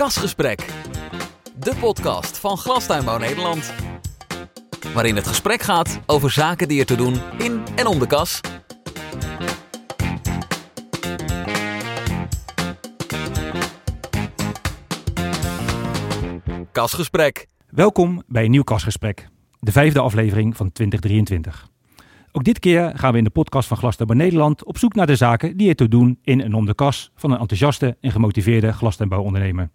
KasGesprek, de podcast van Glastuinbouw Nederland. Waarin het gesprek gaat over zaken die er te doen in en om de kas. KasGesprek. Welkom bij een nieuw KasGesprek, de 5e aflevering van 2023. Ook dit keer gaan we in de podcast van Glastuinbouw Nederland op zoek naar de zaken die er toe doen in en om de kas van een enthousiaste en gemotiveerde glastuinbouwondernemer.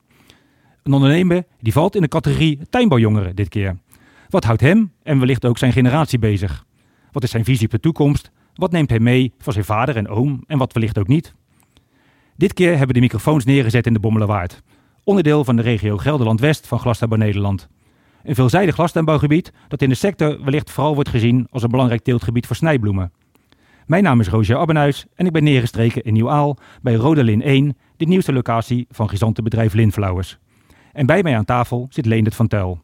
Een ondernemer die valt in de categorie tuinbouwjongeren dit keer. Wat houdt hem en wellicht ook zijn generatie bezig? Wat is zijn visie op de toekomst? Wat neemt hij mee van zijn vader en oom en wat wellicht ook niet? Dit keer hebben we de microfoons neergezet in de Bommelerwaard, onderdeel van de regio Gelderland-West van Glastuinbouw Nederland. Een veelzijdig glastuinbouwgebied dat in de sector wellicht vooral wordt gezien als een belangrijk teeltgebied voor snijbloemen. Mijn naam is Roger Abbenhuis en ik ben neergestreken in Nieuwaal bij Rodelin 1, de nieuwste locatie van gezantenbedrijf Lin Flowers. En bij mij aan tafel zit Leendert van Tuijl.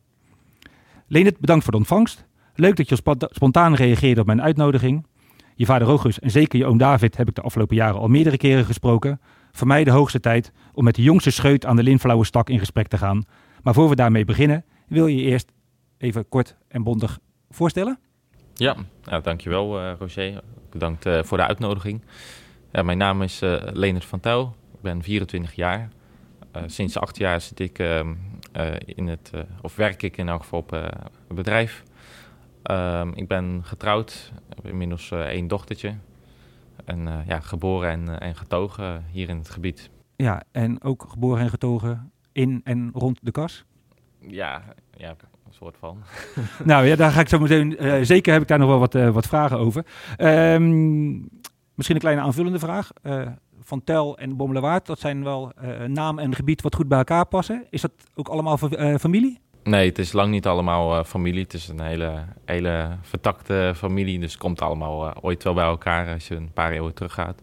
Leendert, bedankt voor de ontvangst. Leuk dat je spontaan reageerde op mijn uitnodiging. Je vader Rogus en zeker je oom David heb ik de afgelopen jaren al meerdere keren gesproken. Voor mij de hoogste tijd om met de jongste scheut aan de Lin Flowers tak in gesprek te gaan. Maar voor we daarmee beginnen, wil je eerst even kort en bondig voorstellen? Ja, nou, dankjewel Roger. Bedankt voor de uitnodiging. Mijn naam is Leendert van Tuijl. Ik ben 24 jaar. Sinds 8 jaar zit ik werk ik in elk geval op een bedrijf. Ik ben getrouwd, heb inmiddels 1 dochtertje. En geboren en getogen hier in het gebied. Ja, en ook geboren en getogen in en rond de kas? Ja, een soort van. Nou ja, daar ga ik zo meteen. Zeker heb ik daar nog wel wat vragen over. Misschien een kleine aanvullende vraag. Van Tuijl en Bommelerwaard, dat zijn wel naam en gebied wat goed bij elkaar passen. Is dat ook allemaal familie? Nee, het is lang niet allemaal familie. Het is een hele vertakte familie. Dus het komt allemaal ooit wel bij elkaar als je een paar eeuwen teruggaat.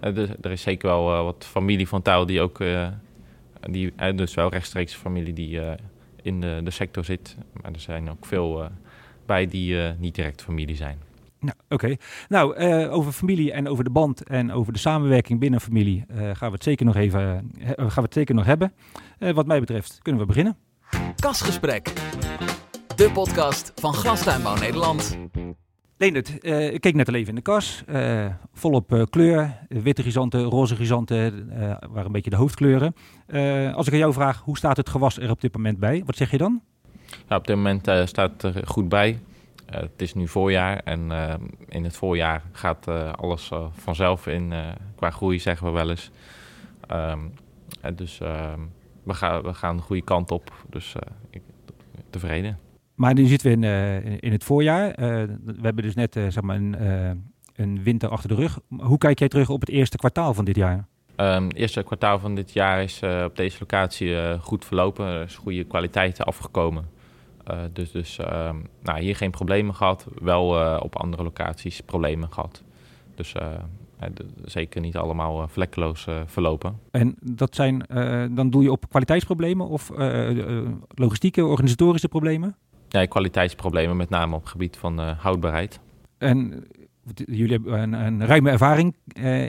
Er is zeker wel wat familie van Tuijl die ook... dus wel rechtstreeks familie die... in de sector zit. Maar er zijn ook veel bij die niet direct familie zijn. Nou, oké. Nou, over familie en over de band en over de samenwerking binnen familie gaan we het zeker nog hebben. Wat mij betreft kunnen we beginnen. KasGesprek, de podcast van Glastuinbouw Nederland. Leendert, ik keek net al even in de kas. Volop kleur, witte chrysanten, roze chrysanten waren een beetje de hoofdkleuren. Als ik aan jou vraag, hoe staat het gewas er op dit moment bij? Wat zeg je dan? Nou, op dit moment staat het er goed bij. Het is nu voorjaar en in het voorjaar gaat alles vanzelf in qua groei, zeggen we wel eens. We gaan de goede kant op, dus ik ben tevreden. Maar nu zitten we in het voorjaar. We hebben dus net een winter achter de rug. Hoe kijk jij terug op het eerste kwartaal van dit jaar? Het eerste kwartaal van dit jaar is op deze locatie goed verlopen. Er is goede kwaliteit afgekomen. Hier geen problemen gehad. Wel op andere locaties problemen gehad. Dus zeker niet allemaal vlekkeloos verlopen. En dat zijn, dan doe je op kwaliteitsproblemen of logistieke, organisatorische problemen? Ja, kwaliteitsproblemen, met name op het gebied van houdbaarheid. En jullie hebben een ruime ervaring.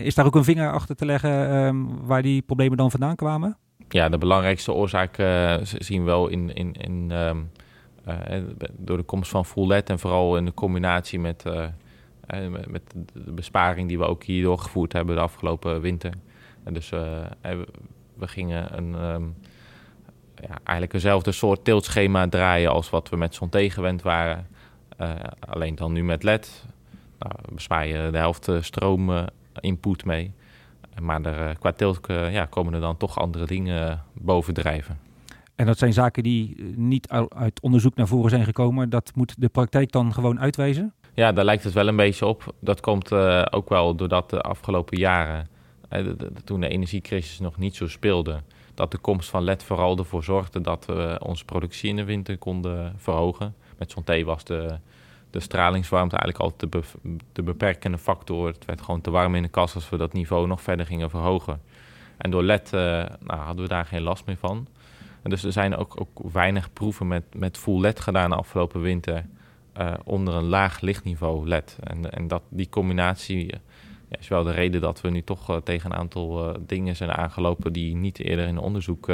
Is daar ook een vinger achter te leggen waar die problemen dan vandaan kwamen? Ja, de belangrijkste oorzaak zien we wel door de komst van full LED en vooral in de combinatie met de besparing die we ook hier doorgevoerd hebben de afgelopen winter. En dus we gingen eigenlijk eenzelfde soort teeltschema draaien als wat we met zon gewend waren. Alleen dan nu met LED. Nou, bespaar je de helft stroominput mee. Maar qua teelt komen er dan toch andere dingen bovendrijven. En dat zijn zaken die niet uit onderzoek naar voren zijn gekomen. Dat moet de praktijk dan gewoon uitwijzen? Ja, daar lijkt het wel een beetje op. Dat komt ook wel doordat de afgelopen jaren, toen de energiecrisis nog niet zo speelde, dat de komst van LED vooral ervoor zorgde dat we onze productie in de winter konden verhogen. Met zonthee was de stralingswarmte eigenlijk altijd de beperkende factor. Het werd gewoon te warm in de kas als we dat niveau nog verder gingen verhogen. En door LED hadden we daar geen last meer van. En dus er zijn ook weinig proeven met full LED gedaan de afgelopen winter. Onder een laag lichtniveau LED. En die combinatie is wel de reden dat we nu toch tegen een aantal dingen zijn aangelopen die niet eerder in onderzoek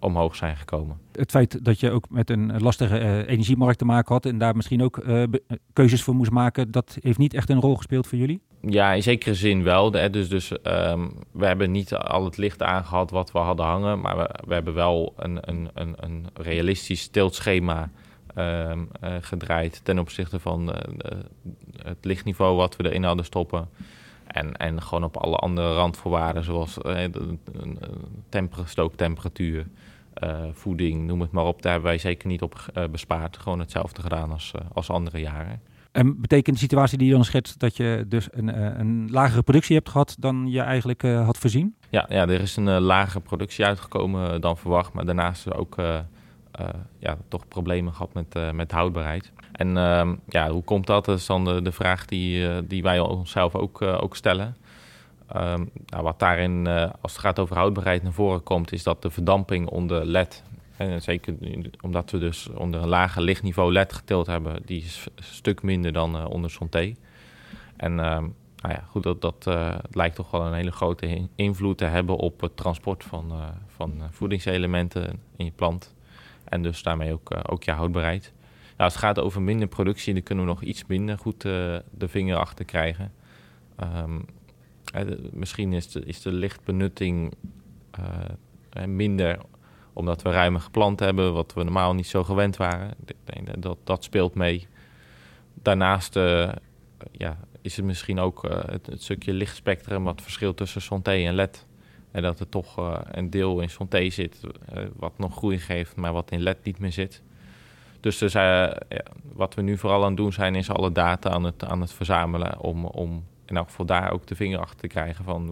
omhoog zijn gekomen. Het feit dat je ook met een lastige energiemarkt te maken had en daar misschien ook keuzes voor moest maken, dat heeft niet echt een rol gespeeld voor jullie? Ja, in zekere zin wel. We hebben niet al het licht aangehad wat we hadden hangen, maar we hebben wel een realistisch teeltschema gedraaid ten opzichte van het lichtniveau wat we erin hadden stoppen. En gewoon op alle andere randvoorwaarden, zoals stooktemperatuur, voeding, noem het maar op. Daar hebben wij zeker niet op bespaard. Gewoon hetzelfde gedaan als andere jaren. En betekent de situatie die je dan schetst dat je dus een lagere productie hebt gehad dan je eigenlijk had voorzien? Ja, er is een lagere productie uitgekomen dan verwacht. Maar daarnaast ook toch problemen gehad met houdbaarheid. En hoe komt dat? Dat is dan de vraag die wij onszelf ook stellen. Wat daarin, als het gaat over houdbaarheid, naar voren komt, is dat de verdamping onder LED, en zeker omdat we dus onder een lager lichtniveau LED geteeld hebben, die is een stuk minder dan onder zonté. En dat lijkt toch wel een hele grote invloed te hebben op het transport van voedingselementen in je plant. En dus daarmee ook je houdbaarheid. Nou, als het gaat over minder productie, dan kunnen we nog iets minder goed de vinger achter krijgen. Misschien is de lichtbenutting minder, omdat we ruimer geplant hebben, wat we normaal niet zo gewend waren. Dat speelt mee. Daarnaast is het misschien ook het stukje lichtspectrum, wat verschilt tussen zonté en LED. En dat er toch een deel in zonté zit, wat nog groei geeft, maar wat in LED niet meer zit. Dus wat we nu vooral aan het doen zijn, is alle data aan het verzamelen om in elk geval daar ook de vinger achter te krijgen van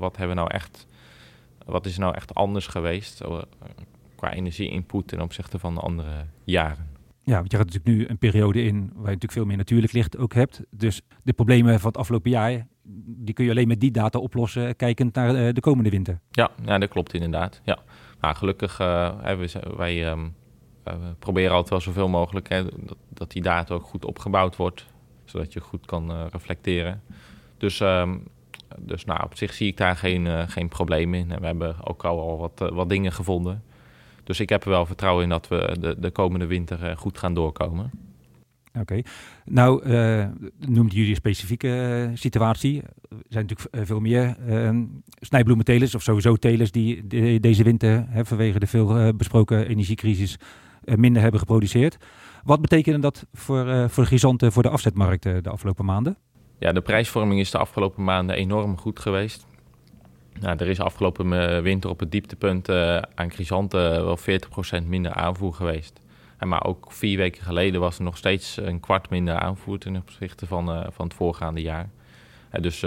wat is nou echt anders geweest qua energieinput ten opzichte van de andere jaren. Ja, want je gaat natuurlijk nu een periode in waar je natuurlijk veel meer natuurlijk licht ook hebt. Dus de problemen van het afgelopen jaar, die kun je alleen met die data oplossen, kijkend naar de komende winter. Ja, dat klopt inderdaad. Ja. Maar gelukkig hebben wij... We proberen altijd wel zoveel mogelijk dat die data ook goed opgebouwd wordt, zodat je goed kan reflecteren. Dus op zich zie ik daar geen probleem in. En we hebben ook al wat dingen gevonden. Dus ik heb er wel vertrouwen in dat we de komende winter goed gaan doorkomen. Oké. Nou, noemt jullie een specifieke situatie. Er zijn natuurlijk veel meer snijbloementelers of sowieso telers die deze winter vanwege de veel besproken energiecrisis minder hebben geproduceerd. Wat betekende dat voor de grisanten, voor de afzetmarkt de afgelopen maanden? Ja, de prijsvorming is de afgelopen maanden enorm goed geweest. Nou, er is afgelopen winter op het dieptepunt aan grisanten wel 40% minder aanvoer geweest. Maar ook 4 weken geleden was er nog steeds een kwart minder aanvoer ten opzichte van het voorgaande jaar. Dus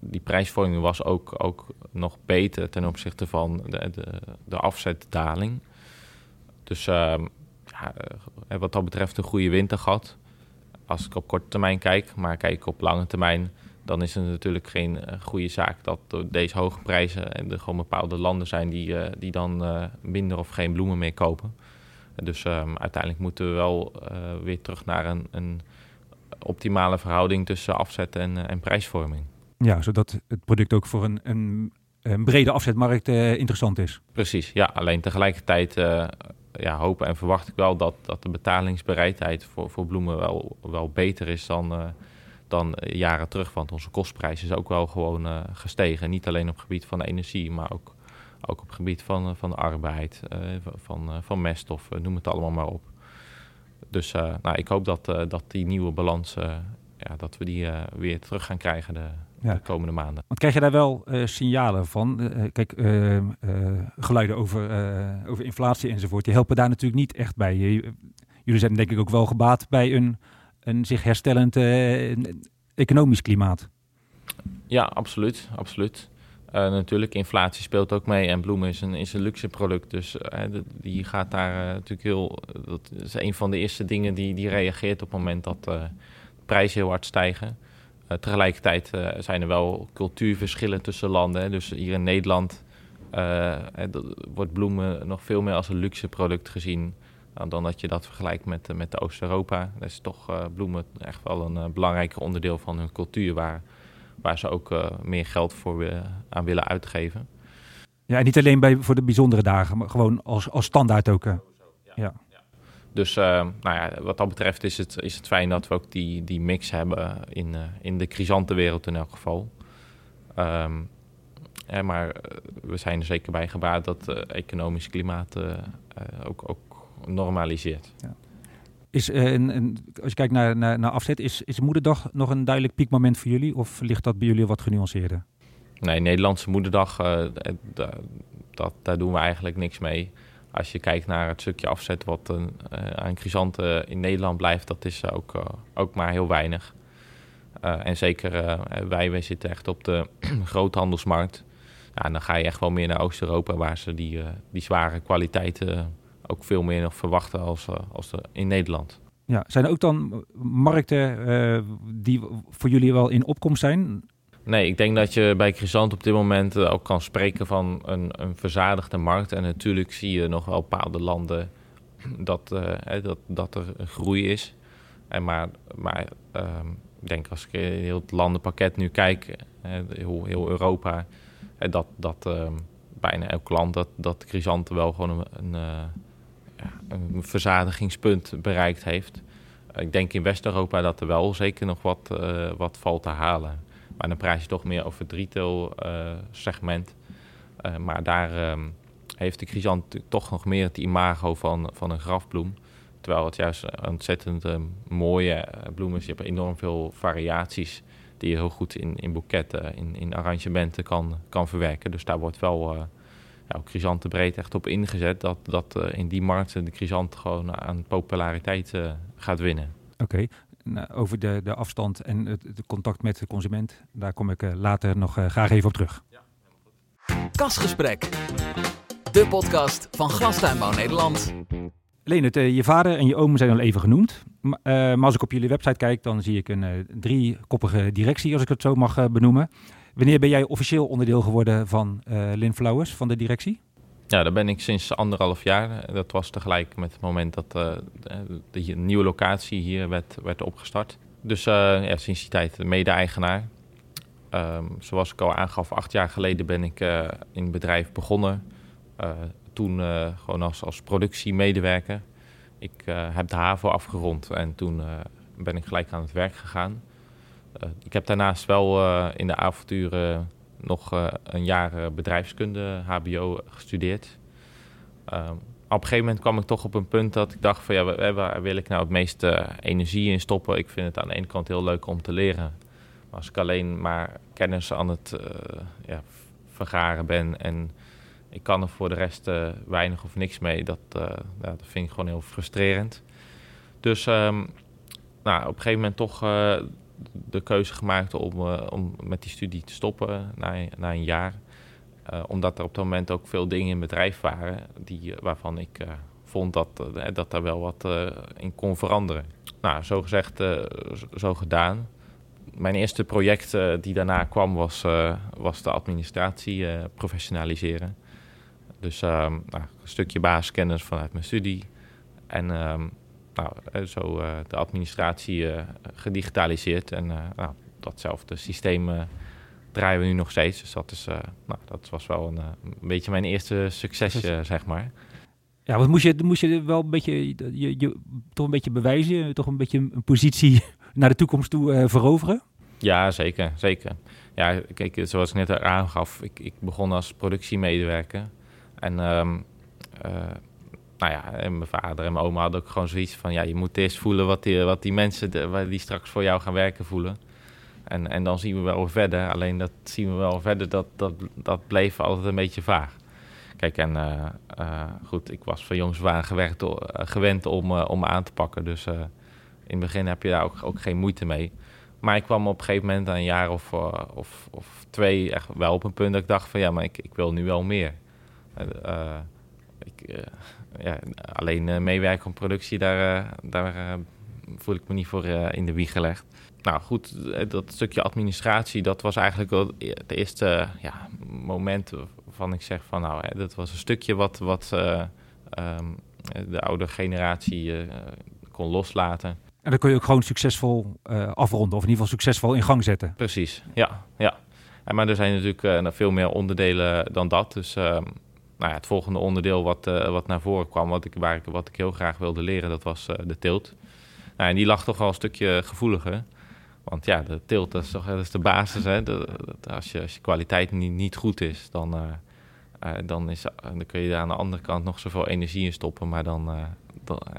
die prijsvorming was ook nog beter ten opzichte van de afzetdaling. Dus wat dat betreft een goede winter gehad. Als ik op korte termijn kijk, maar kijk op lange termijn, dan is het natuurlijk geen goede zaak dat door deze hoge prijzen en er gewoon bepaalde landen zijn die dan minder of geen bloemen meer kopen. Dus uiteindelijk moeten we wel weer terug naar een optimale verhouding tussen afzet en prijsvorming. Ja, zodat het product ook voor een brede afzetmarkt interessant is. Precies, ja. Alleen tegelijkertijd hoop en verwacht ik wel dat de betalingsbereidheid voor bloemen wel beter is dan jaren terug. Want onze kostprijs is ook wel gewoon gestegen. Niet alleen op het gebied van energie, maar ook op het gebied van arbeid, van meststof, noem het allemaal maar op. Dus ik hoop dat die nieuwe balans, dat we die weer terug gaan krijgen de komende maanden. Want krijg je daar wel signalen van? Geluiden over inflatie enzovoort, die helpen daar natuurlijk niet echt bij. Jullie zijn denk ik ook wel gebaat bij een zich herstellend economisch klimaat. Ja, absoluut, absoluut. Natuurlijk, inflatie speelt ook mee en bloemen is een luxe product. Dus die gaat daar natuurlijk dat is een van de eerste dingen die reageert op het moment dat de prijzen heel hard stijgen. Tegelijkertijd zijn er wel cultuurverschillen tussen landen. Hè. Dus hier in Nederland wordt bloemen nog veel meer als een luxe product gezien dan dat je dat vergelijkt met Oost-Europa. Dat is toch bloemen echt wel een belangrijker onderdeel van hun cultuur waar ze ook meer geld voor aan willen uitgeven. Ja, en niet alleen voor de bijzondere dagen, maar gewoon als standaard ook. Ja. Dus wat dat betreft is het fijn dat we ook die mix hebben in de chrysantenwereld in elk geval. Maar we zijn er zeker bij gebaat dat het economisch klimaat ook normaliseert. Ja. Als je kijkt naar afzet, is Moederdag nog een duidelijk piekmoment voor jullie? Of ligt dat bij jullie wat genuanceerder? Nee, Nederlandse Moederdag, daar doen we eigenlijk niks mee. Als je kijkt naar het stukje afzet wat aan chrysanten in Nederland blijft, dat is ook maar heel weinig. En zeker wij zitten echt op de groothandelsmarkt. Ja, en dan ga je echt wel meer naar Oost-Europa, waar ze die zware kwaliteiten ook veel meer nog verwachten als in Nederland. Ja, zijn er ook dan markten die voor jullie wel in opkomst zijn? Nee, ik denk dat je bij chrysant op dit moment ook kan spreken van een verzadigde markt. En natuurlijk zie je nog wel bepaalde landen dat er groei is. Maar ik denk als ik heel het landenpakket nu kijk, heel Europa, dat bijna elk land dat chrysanten wel gewoon een verzadigingspunt bereikt heeft. Ik denk in West-Europa dat er wel zeker nog wat valt te halen. Maar dan praat je toch meer over het retail-segment. Maar daar heeft de chrysant toch nog meer het imago van een grafbloem. Terwijl het juist ontzettend mooie bloemen is. Je hebt enorm veel variaties die je heel goed in boeketten, in arrangementen kan verwerken. Dus daar wordt wel chrysantenbreed echt op ingezet. Dat in die markt de chrysant gewoon aan populariteit gaat winnen. Oké. Over de afstand en het contact met de consument. Daar kom ik later nog graag even op terug. Ja, helemaal goed. KasGesprek, de podcast van Glastuinbouw Nederland. Leendert, je vader en je oom zijn al even genoemd. Maar als ik op jullie website kijk, dan zie ik een driekoppige directie, als ik het zo mag benoemen. Wanneer ben jij officieel onderdeel geworden van Lin Flowers, van de directie? Ja, daar ben ik sinds 1,5 jaar. Dat was tegelijk met het moment dat de nieuwe locatie hier werd opgestart. Dus sinds die tijd mede-eigenaar. Zoals ik al aangaf, 8 jaar geleden ben ik in het bedrijf begonnen. Toen gewoon als productiemedewerker. Ik heb de HAVO afgerond en toen ben ik gelijk aan het werk gegaan. Ik heb daarnaast wel in de avonturen nog een jaar bedrijfskunde, HBO, gestudeerd. Op een gegeven moment kwam ik toch op een punt dat ik dacht van waar wil ik nou het meeste energie in stoppen? Ik vind het aan de ene kant heel leuk om te leren. Maar als ik alleen maar kennis aan het vergaren ben en ik kan er voor de rest weinig of niks mee, dat vind ik gewoon heel frustrerend. Dus op een gegeven moment toch de keuze gemaakt om met die studie te stoppen na een jaar. Omdat er op dat moment ook veel dingen in bedrijf waren waarvan ik vond dat daar wel wat in kon veranderen. Nou, zo gezegd, zo gedaan. Mijn eerste project die daarna kwam was de administratie professionaliseren. Dus een stukje basiskennis vanuit mijn studie. En de administratie gedigitaliseerd en datzelfde systeem draaien we nu nog steeds. Dus dat was wel een beetje mijn eerste succesje, zeg maar. Ja, want moest je wel een beetje, je toch een beetje bewijzen, toch een beetje een positie naar de toekomst toe veroveren? Ja, zeker. Ja, kijk, zoals ik net aangaf, ik begon als productiemedewerker en en mijn vader en mijn oma hadden ook gewoon zoiets van, je moet eerst voelen wat die mensen die straks voor jou gaan werken voelen. En dan zien we wel verder. Alleen dat bleef altijd een beetje vaag. Kijk, en goed, ik was van jongs af aan gewend om aan te pakken. Dus in het begin heb je daar ook geen moeite mee. Maar ik kwam op een gegeven moment, aan een jaar of 2, echt wel op een punt dat ik dacht van, maar ik wil nu wel meer. Alleen meewerken op productie, daar voel ik me niet voor in de wieg gelegd. Nou goed, dat stukje administratie, dat was eigenlijk wel het eerste moment waarvan ik zeg van dat was een stukje wat de oude generatie kon loslaten. En dan kun je ook gewoon succesvol afronden, of in ieder geval succesvol in gang zetten. Precies, ja. Maar er zijn natuurlijk veel meer onderdelen dan dat. Dus het volgende onderdeel wat naar voren kwam, wat ik heel graag wilde leren, dat was de tilt. En die lag toch wel een stukje gevoeliger. Want ja, de tilt, dat is de basis. Hè? Als je kwaliteit niet goed is, dan kun je daar aan de andere kant nog zoveel energie in stoppen. Maar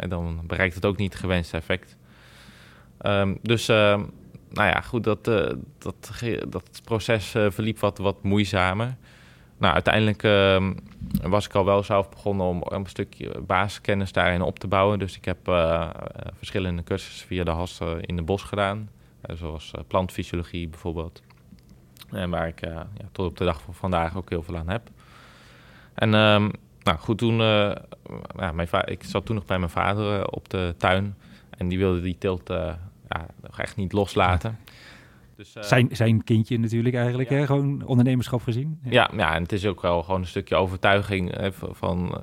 dan bereikt het ook niet het gewenste effect. Goed, dat proces verliep wat moeizamer. Uiteindelijk was ik al wel zelf begonnen om een stukje basiskennis daarin op te bouwen. Dus ik heb verschillende cursussen via de Hassen in de Bosch gedaan. Zoals plantfysiologie bijvoorbeeld. En waar ik tot op de dag van vandaag ook heel veel aan heb. En ik zat toen nog bij mijn vader op de tuin. En die wilde die tilt echt niet loslaten. Dus, zijn kindje natuurlijk eigenlijk, ja. Hè? Gewoon ondernemerschap gezien. Ja. Ja, en het is ook wel gewoon een stukje overtuiging van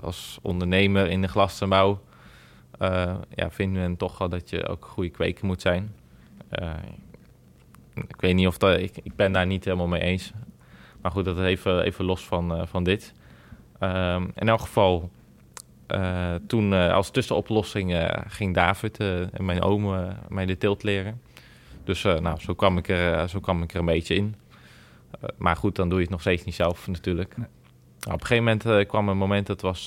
als ondernemer in de glastuinbouw. Vindt men toch wel dat je ook een goede kweker moet zijn. Ik weet niet of dat... Ik ben daar niet helemaal mee eens. Maar goed, dat is even los van dit. In elk geval, toen als tussenoplossing ging David en mijn oom mij de tilt leren. Dus zo kwam ik er een beetje in. Maar goed, dan doe je het nog steeds niet zelf natuurlijk. Nee. Op een gegeven moment kwam een moment, dat was,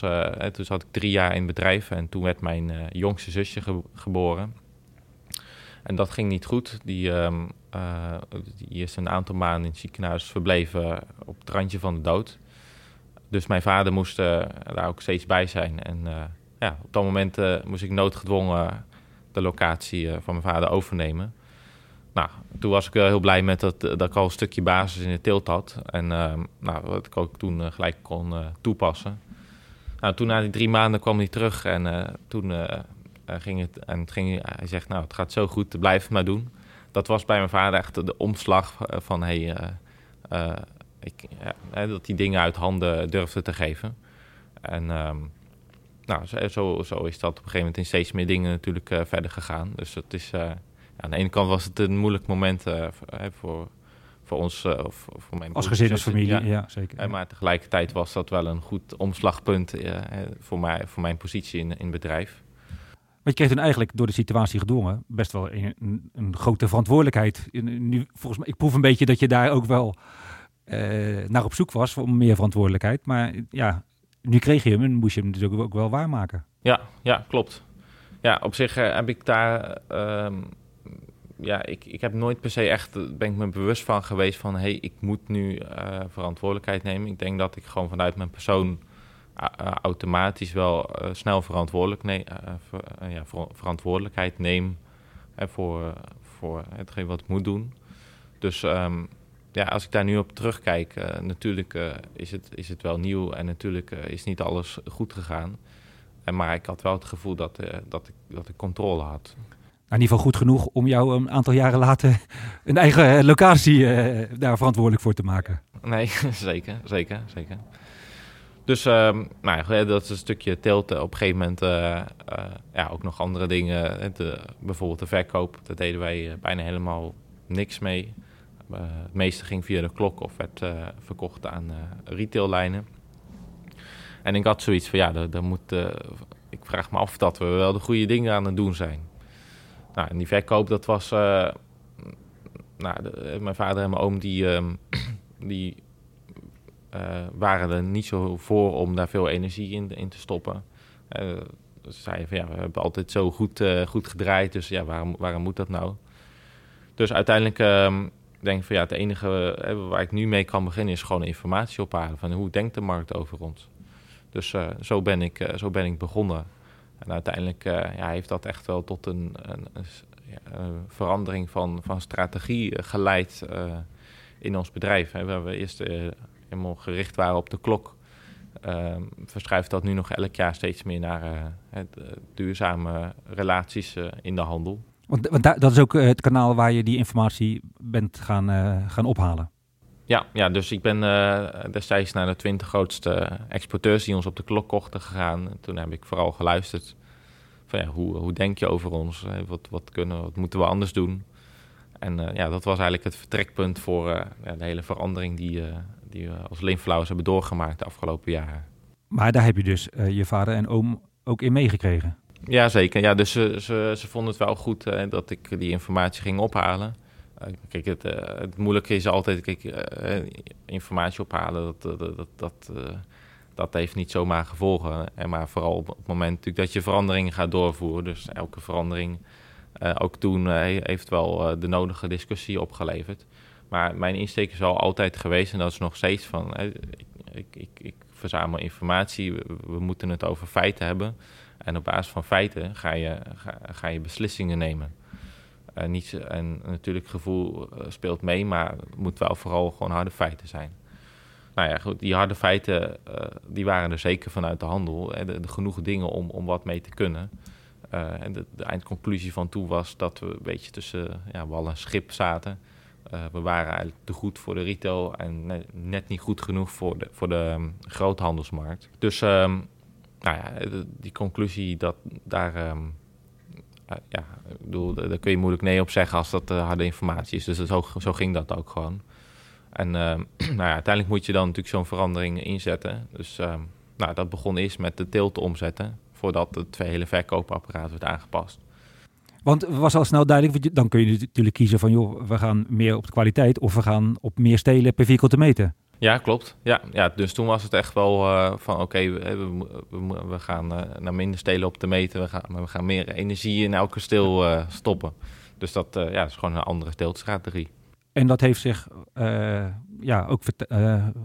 toen zat ik 3 jaar in het bedrijf en toen werd mijn jongste zusje geboren. En dat ging niet goed. Die is een aantal maanden in het ziekenhuis verbleven op het randje van de dood. Dus mijn vader moest daar ook steeds bij zijn. En op dat moment moest ik noodgedwongen de locatie van mijn vader overnemen. Toen was ik wel heel blij met dat ik al een stukje basis in de tilt had. En dat ik ook toen gelijk kon toepassen. Toen na die 3 maanden kwam hij terug en toen ging het. En hij zegt, het gaat zo goed, blijf het maar doen. Dat was bij mijn vader echt de omslag van, dat hij dingen uit handen durfde te geven. En zo is dat op een gegeven moment in steeds meer dingen natuurlijk verder gegaan. Dus dat is... aan de ene kant was het een moeilijk moment voor ons, voor mijn als gezin, als familie, ja zeker. Maar tegelijkertijd was dat wel een goed omslagpunt voor mijn positie in het bedrijf. Want je kreeg toen eigenlijk door de situatie gedwongen best wel een grote verantwoordelijkheid. Nu, volgens mij, ik proef een beetje dat je daar ook wel naar op zoek was om meer verantwoordelijkheid. Maar ja, nu kreeg je hem en moest je hem natuurlijk ook wel waarmaken. Ja, klopt. Ja, op zich heb ik daar... ik heb nooit per se echt, ben ik me bewust van geweest van... ik moet nu verantwoordelijkheid nemen. Ik denk dat ik gewoon vanuit mijn persoon automatisch wel snel verantwoordelijkheid neem... Voor hetgeen wat ik moet doen. Dus als ik daar nu op terugkijk, natuurlijk is het wel nieuw... en natuurlijk is niet alles goed gegaan. Maar ik had wel het gevoel dat ik controle had... In ieder geval goed genoeg om jou een aantal jaren later een eigen locatie daar verantwoordelijk voor te maken. Nee, zeker. Dus dat is een stukje tilt. Op een gegeven moment ook nog andere dingen. Bijvoorbeeld de verkoop, daar deden wij bijna helemaal niks mee. Het meeste ging via de klok of werd verkocht aan retaillijnen. En ik had zoiets van, ik vraag me af dat we wel de goede dingen aan het doen zijn. En die verkoop, dat was... mijn vader en mijn oom, die waren er niet zo voor om daar veel energie in te stoppen. Ze zeiden van, we hebben altijd zo goed gedraaid, dus waarom moet dat nou? Dus uiteindelijk denk ik van, het enige waar ik nu mee kan beginnen... is gewoon informatie ophalen van hoe denkt de markt over ons. Dus zo ben ik begonnen... En uiteindelijk heeft dat echt wel tot een verandering van strategie geleid in ons bedrijf. Hè. Waar we eerst helemaal gericht waren op de klok, verschuift dat nu nog elk jaar steeds meer naar duurzame relaties in de handel. Want dat is ook het kanaal waar je die informatie bent gaan ophalen? Ja, dus ik ben destijds naar de 20 grootste exporteurs die ons op de klok kochten gegaan. En toen heb ik vooral geluisterd van hoe denk je over ons? Wat moeten we anders doen? En dat was eigenlijk het vertrekpunt voor de hele verandering die we als Lin Flowers hebben doorgemaakt de afgelopen jaren. Maar daar heb je dus je vader en oom ook in meegekregen? Ja, zeker. Ja, dus ze vonden het wel goed dat ik die informatie ging ophalen. Kijk, het moeilijke is altijd informatie ophalen. Dat heeft niet zomaar gevolgen. Maar vooral op het moment natuurlijk dat je veranderingen gaat doorvoeren. Dus elke verandering, ook toen, heeft wel de nodige discussie opgeleverd. Maar mijn insteek is al altijd geweest, en dat is nog steeds van... Ik verzamel informatie, we moeten het over feiten hebben. En op basis van feiten ga je beslissingen nemen. En natuurlijk gevoel speelt mee, maar het moet wel vooral gewoon harde feiten zijn. Nou ja, goed, die harde feiten die waren er zeker vanuit de handel. Er genoeg dingen om wat mee te kunnen. En de eindconclusie van toen was dat we een beetje tussen wal en schip zaten. We waren eigenlijk te goed voor de retail en net niet goed genoeg voor de groothandelsmarkt. Dus die conclusie dat daar... daar kun je moeilijk nee op zeggen als dat harde informatie is. Dus zo ging dat ook gewoon. En uiteindelijk moet je dan natuurlijk zo'n verandering inzetten. Dus dat begon eerst met de teelt te omzetten... voordat het hele verkoopapparaat werd aangepast. Want het was al snel duidelijk, dan kun je natuurlijk kiezen van... joh, we gaan meer op de kwaliteit of we gaan op meer stelen per vierkante meter. Ja, klopt. Ja, dus toen was het echt wel van oké, we gaan naar minder stelen op de meter. We gaan meer energie in elke steel stoppen. Dus dat is gewoon een andere teeltstrategie. En dat heeft zich ook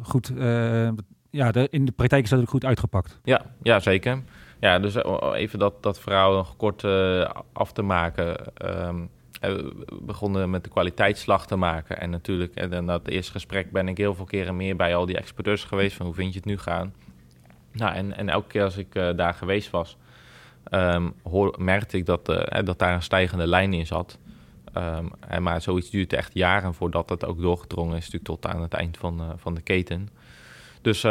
goed... in de praktijk is dat ook goed uitgepakt. Ja, zeker. Ja, dus even dat verhaal nog kort af te maken. We begonnen met de kwaliteitsslag te maken. En natuurlijk, in dat eerste gesprek ben ik heel veel keren meer bij al die exporteurs geweest. Van hoe vind je het nu gaan? Nou, en elke keer als ik daar geweest was, merkte ik dat daar een stijgende lijn in zat. Maar zoiets duurt echt jaren voordat het ook doorgedrongen is, natuurlijk tot aan het eind van de keten. Dus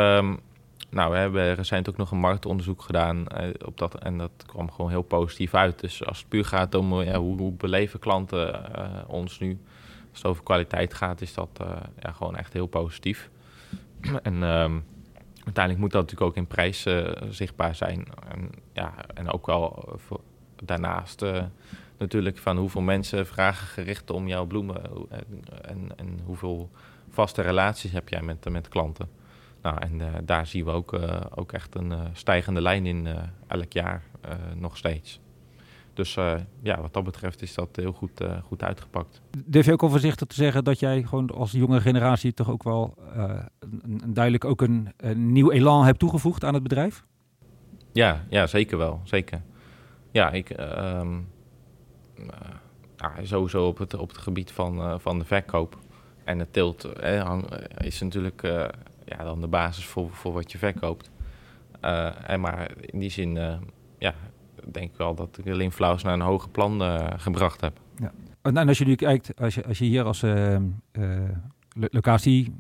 we hebben recent ook nog een marktonderzoek gedaan op dat, en dat kwam gewoon heel positief uit. Dus als het puur gaat om hoe beleven klanten ons nu, als het over kwaliteit gaat, is dat gewoon echt heel positief. En uiteindelijk moet dat natuurlijk ook in prijs zichtbaar zijn. En ook wel daarnaast natuurlijk van hoeveel mensen vragen gericht om jouw bloemen en hoeveel vaste relaties heb jij met klanten. Nou, en daar zien we ook echt een stijgende lijn in elk jaar nog steeds. Dus wat dat betreft is dat heel goed uitgepakt. Durf je ook al voorzichtig te zeggen dat jij gewoon als jonge generatie toch ook wel duidelijk ook een nieuw elan hebt toegevoegd aan het bedrijf? Ja, zeker wel. Zeker. Ja, ik... sowieso op het gebied van de verkoop. En het teelt is natuurlijk... dan de basis voor wat je verkoopt. Maar in die zin denk ik wel dat ik de Lin Flowers naar een hoger plan gebracht heb. Ja. En als je nu kijkt, als je hier als locatie...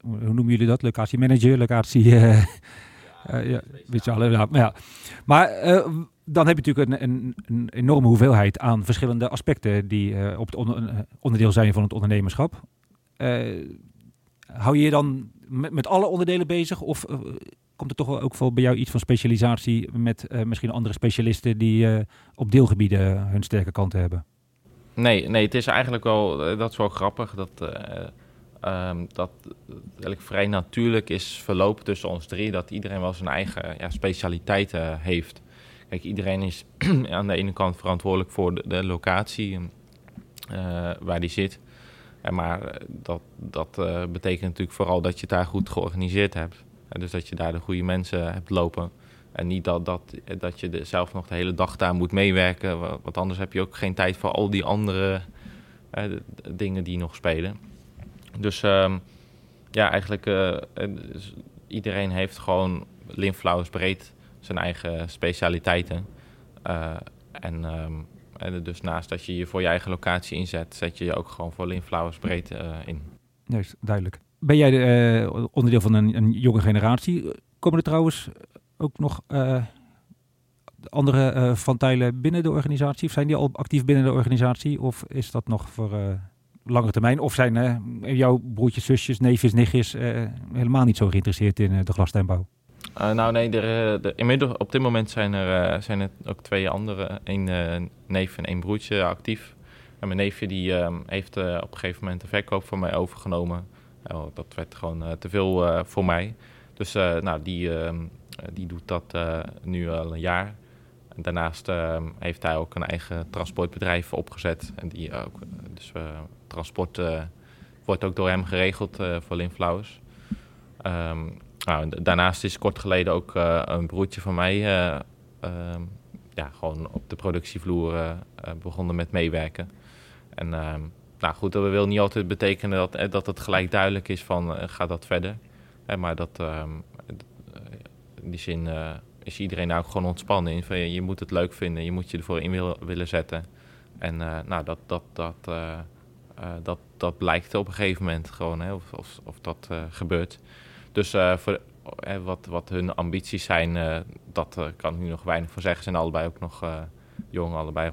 Hoe noemen jullie dat? Locatiemanager, locatie... Maar dan heb je natuurlijk een enorme hoeveelheid aan verschillende aspecten... die op het onderdeel zijn van het ondernemerschap. Hou je je dan met alle onderdelen bezig? Of komt er toch wel ook wel bij jou iets van specialisatie... met misschien andere specialisten die op deelgebieden hun sterke kanten hebben? Nee, het is eigenlijk wel... Dat is wel grappig. Dat eigenlijk vrij natuurlijk is verlopen tussen ons drie... dat iedereen wel zijn eigen specialiteit heeft. Kijk, iedereen is aan de ene kant verantwoordelijk voor de locatie... waar die zit... Maar dat betekent natuurlijk vooral dat je het daar goed georganiseerd hebt. Dus dat je daar de goede mensen hebt lopen. En niet dat je zelf nog de hele dag daar moet meewerken. Want anders heb je ook geen tijd voor al die andere dingen die nog spelen. Dus eigenlijk iedereen heeft gewoon Lin Flowers breed zijn eigen specialiteiten. En dus naast dat je je voor je eigen locatie inzet... zet je je ook gewoon voor Lin Flowers breed in. Juist, duidelijk. Ben jij onderdeel van een jonge generatie? Komen er trouwens ook nog andere Van Tuijlen binnen de organisatie? Of zijn die al actief binnen de organisatie? Of is dat nog voor langere termijn? Of zijn jouw broertjes, zusjes, neefjes, nichtjes helemaal niet zo geïnteresseerd in de glastuinbouw? Nou nee, inmiddels op dit moment zijn er ook twee anderen. Een neef en één broertje actief. En mijn neefje die heeft op een gegeven moment de verkoop van mij overgenomen. Dat werd gewoon te veel voor mij. Dus die doet dat nu al een jaar. En daarnaast heeft hij ook een eigen transportbedrijf opgezet. En die ook, transport wordt ook door hem geregeld voor Lin Flowers. Daarnaast is kort geleden ook een broertje van mij gewoon op de productievloer begonnen met meewerken. En dat wil niet altijd betekenen dat het gelijk duidelijk is van gaat dat verder. Maar in die zin is iedereen ook gewoon ontspannen. Je moet het leuk vinden, je moet je ervoor in willen zetten. En dat blijkt op een gegeven moment gewoon, of dat gebeurt. Dus wat hun ambities zijn, dat kan ik nu nog weinig voor zeggen. Ze zijn allebei ook nog jong, allebei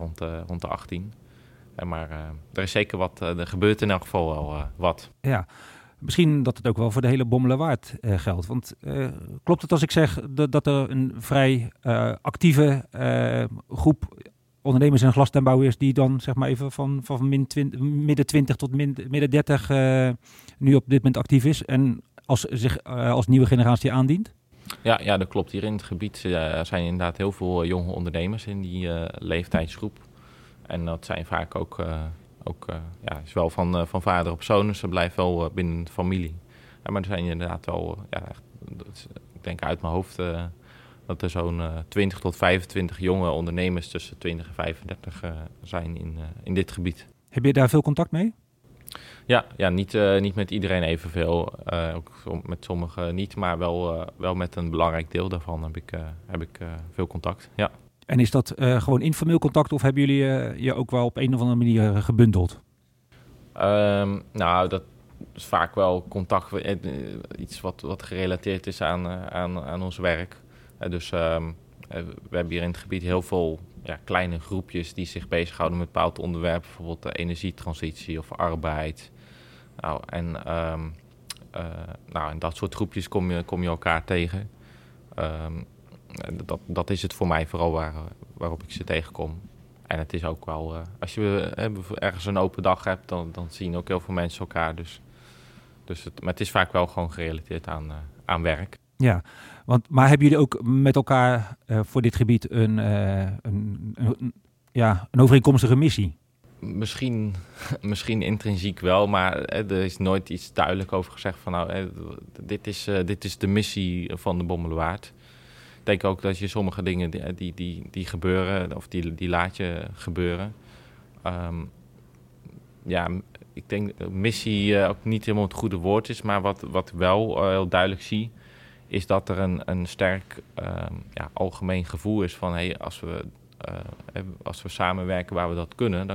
rond de 18. Maar er is zeker wat, er gebeurt in elk geval wel wat. Ja, misschien dat het ook wel voor de hele Bommelerwaard geldt. Want klopt het als ik zeg dat er een vrij actieve groep ondernemers en glastuinbouwers die dan zeg maar even van midden 20 tot midden 30 nu op dit moment actief is en zich als nieuwe generatie aandient? Ja, dat klopt. Hier in het gebied zijn inderdaad heel veel jonge ondernemers in die leeftijdsgroep. En dat zijn vaak ook is wel van vader op zoon, dus dat blijft wel binnen de familie. Maar er zijn inderdaad wel, ik denk uit mijn hoofd, dat er zo'n 20 tot 25 jonge ondernemers tussen 20 en 35 zijn in dit gebied. Heb je daar veel contact mee? Ja, niet met iedereen evenveel, ook met sommigen niet, maar wel met een belangrijk deel daarvan heb ik veel contact, ja. En is dat gewoon informeel contact of hebben jullie je ook wel op een of andere manier gebundeld? Dat is vaak wel contact, iets wat gerelateerd is aan ons werk. Dus we hebben hier in het gebied heel veel kleine groepjes die zich bezighouden met bepaalde onderwerpen. Bijvoorbeeld de energietransitie of arbeid. En dat soort groepjes kom je elkaar tegen. Dat is het voor mij vooral waarop ik ze tegenkom. En het is ook wel, als je ergens een open dag hebt, dan zien ook heel veel mensen elkaar. Maar het is vaak wel gewoon gerelateerd aan werk. Ja, maar hebben jullie ook met elkaar voor dit gebied een overeenkomstige missie? Misschien intrinsiek wel, maar er is nooit iets duidelijk over gezegd van dit is de missie van de Bommelerwaard. Ik denk ook dat je sommige dingen die gebeuren, of die laat je gebeuren. Ik denk dat missie ook niet helemaal het goede woord is, maar wat wel heel duidelijk zie, is dat er een sterk algemeen gevoel is van als we samenwerken waar we dat kunnen,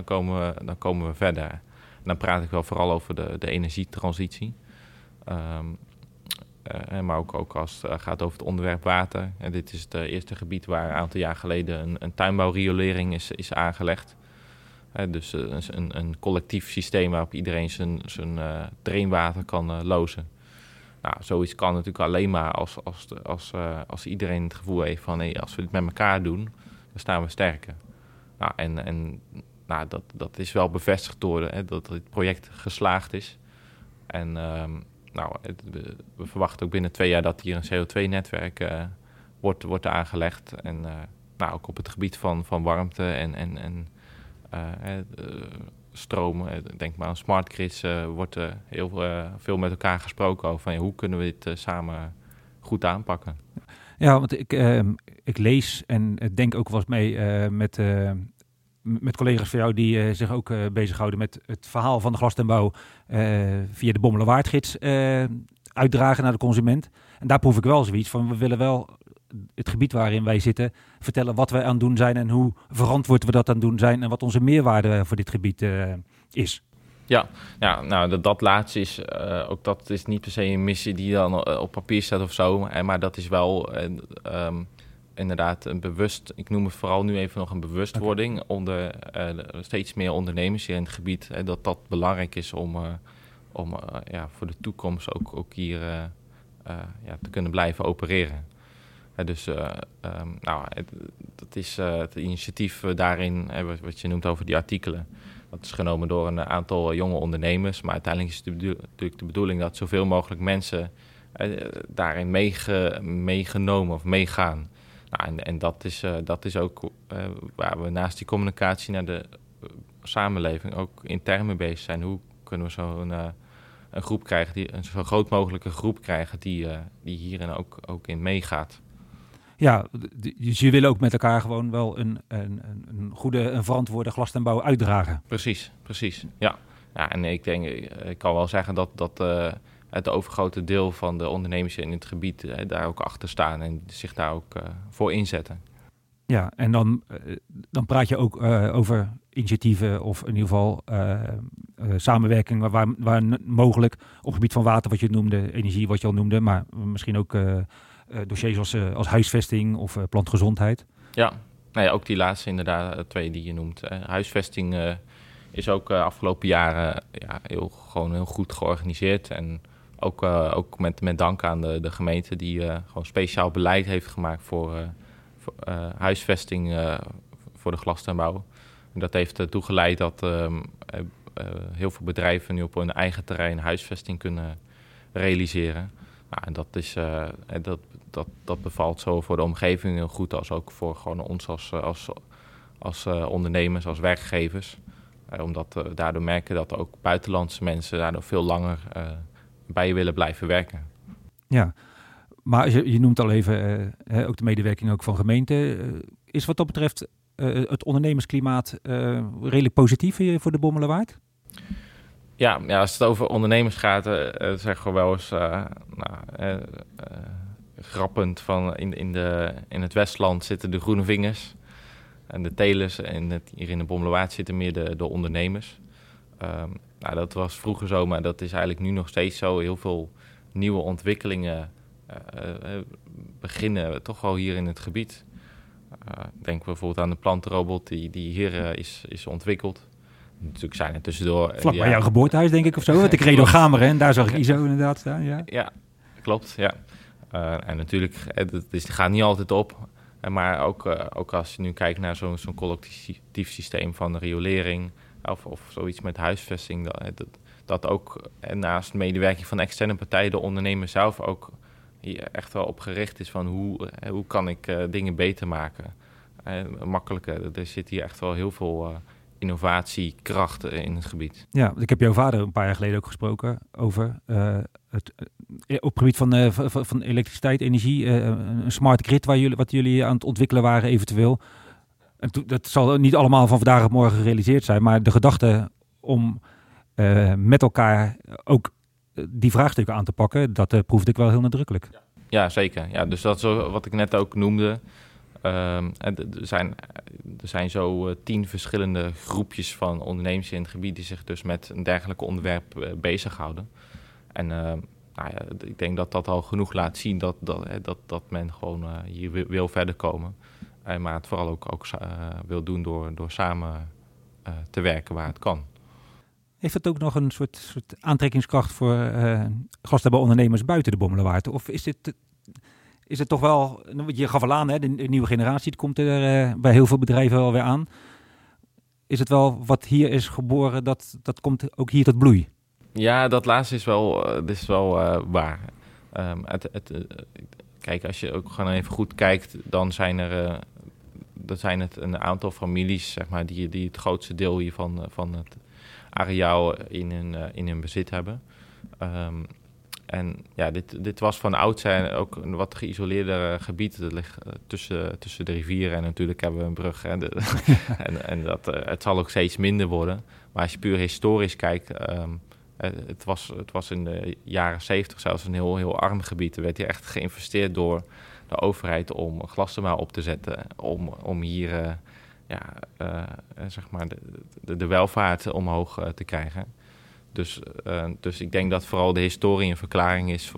dan komen we verder. En dan praat ik wel vooral over de energietransitie. Maar ook als het gaat over het onderwerp water. En dit is het eerste gebied waar een aantal jaar geleden een tuinbouwriolering is aangelegd. Dus een collectief systeem waarop iedereen zijn drainwater kan lozen. Zoiets kan natuurlijk alleen maar als iedereen het gevoel heeft van als we dit met elkaar doen, dan staan we sterker. Dat is wel bevestigd door dat het project geslaagd is. En we verwachten ook binnen 2 jaar dat hier een CO2-netwerk wordt aangelegd. En ook op het gebied van warmte en stromen, denk maar aan smart grids, wordt heel veel met elkaar gesproken over van, hoe kunnen we dit samen goed aanpakken. Ja, want ik lees en denk ook wel eens mee met collega's van jou die zich ook bezighouden met het verhaal van de glastuinbouw via de Bommelerwaardgids uitdragen naar de consument. En daar proef ik wel zoiets van, we willen wel het gebied waarin wij zitten vertellen wat wij aan het doen zijn en hoe verantwoord we dat aan het doen zijn en wat onze meerwaarde voor dit gebied is. Dat laatste is ook, dat is niet per se een missie die dan op papier staat of zo, maar dat is wel inderdaad een bewust... Ik noem het vooral nu even nog een bewustwording... Okay. onder steeds meer ondernemers hier in het gebied... dat belangrijk is om voor de toekomst ook hier te kunnen blijven opereren. Dat is het initiatief daarin, wat je noemt over die artikelen. Dat is genomen door een aantal jonge ondernemers. Maar uiteindelijk is het natuurlijk de bedoeling dat zoveel mogelijk mensen daarin meegenomen of meegaan. Nou, en dat is ook waar we naast die communicatie naar de samenleving ook intern mee bezig zijn. Hoe kunnen we een groep krijgen, een zo groot mogelijke groep krijgen die hierin ook in meegaat. Ja, dus je wil ook met elkaar gewoon wel een goede en verantwoorde glastuinbouw uitdragen. Precies. Ja, en ik kan wel zeggen dat het overgrote deel van de ondernemers in het gebied daar ook achter staan en zich daar ook voor inzetten. Ja, en dan praat je ook over initiatieven of in ieder geval samenwerking waar mogelijk op het gebied van water, wat je noemde, energie, wat je al noemde, maar misschien ook dossiers als huisvesting of plantgezondheid. Ja. Nou ja, ook die laatste inderdaad, twee die je noemt. Huisvesting is ook afgelopen jaren heel goed georganiseerd en ook met dank aan de gemeente die gewoon speciaal beleid heeft gemaakt voor huisvesting voor de glastuinbouw. En dat heeft ertoe geleid dat heel veel bedrijven nu op hun eigen terrein huisvesting kunnen realiseren. Nou, en dat bevalt zo voor de omgeving heel goed als ook voor gewoon ons als ondernemers, als werkgevers. Omdat we daardoor merken dat ook buitenlandse mensen daardoor veel langer bij willen blijven werken. Ja, maar je noemt al even ook de medewerking ook van gemeenten. Is wat dat betreft het ondernemersklimaat redelijk positief voor de Bommelerwaard? Ja, als het over ondernemers gaat, zeggen we wel eens grappend van in het Westland zitten de groene vingers en de telers en hier in de Bommelerwaard zitten meer de ondernemers. Dat was vroeger zo, maar dat is eigenlijk nu nog steeds zo. Heel veel nieuwe ontwikkelingen beginnen toch wel hier in het gebied. Denk bijvoorbeeld aan de plantenrobot die hier is ontwikkeld. Natuurlijk zijn er tussendoor... Vlak bij jouw geboortehuis, denk ik, of zo. Want ik reed door Gameren en daar zag ik ISO inderdaad staan. Ja, klopt, ja. En natuurlijk, het gaat niet altijd op. Maar ook als je nu kijkt naar zo'n collectief systeem van riolering... Of zoiets met huisvesting... Dat ook naast medewerking van externe partijen... de ondernemer zelf ook hier echt wel op gericht is... van hoe kan ik dingen beter maken. Makkelijker. Er zit hier echt wel heel veel... innovatiekrachten in het gebied. Ja, ik heb jouw vader een paar jaar geleden ook gesproken over op het gebied van elektriciteit, energie, een smart grid wat jullie aan het ontwikkelen waren eventueel. En dat zal niet allemaal van vandaag op morgen gerealiseerd zijn, maar de gedachte om met elkaar ook die vraagstukken aan te pakken, dat proefde ik wel heel nadrukkelijk. Ja, zeker. Ja, dus dat is wat ik net ook noemde. Er zijn zo 10 verschillende groepjes van ondernemers in het gebied... die zich dus met een dergelijk onderwerp bezighouden. En ik denk dat al genoeg laat zien dat men gewoon hier wil verder komen. Maar het vooral ook wil doen door samen te werken waar het kan. Heeft het ook nog een soort aantrekkingskracht voor glastuinbouwondernemers buiten de Bommelerwaard? Of is dit... Is het toch wel, je gaf al aan, hè, de nieuwe generatie die komt er bij heel veel bedrijven wel weer aan. Is het wel wat hier is geboren, dat komt ook hier tot bloei? Ja, dat laatste is wel waar. Kijk, als je ook gewoon even goed kijkt, dan zijn het een aantal families zeg maar, die het grootste deel hiervan van het areaal in hun bezit hebben. En ja, dit was van oudsher ook een wat geïsoleerde gebied. Dat ligt tussen de rivieren en natuurlijk hebben we een brug. Hè, het zal ook steeds minder worden. Maar als je puur historisch kijkt, het was in de jaren 70 zelfs een heel, heel arm gebied. Er werd hier echt geïnvesteerd door de overheid om glastuinbouw op te zetten. Om hier zeg maar de welvaart omhoog te krijgen. Dus ik denk dat vooral de historie een verklaring is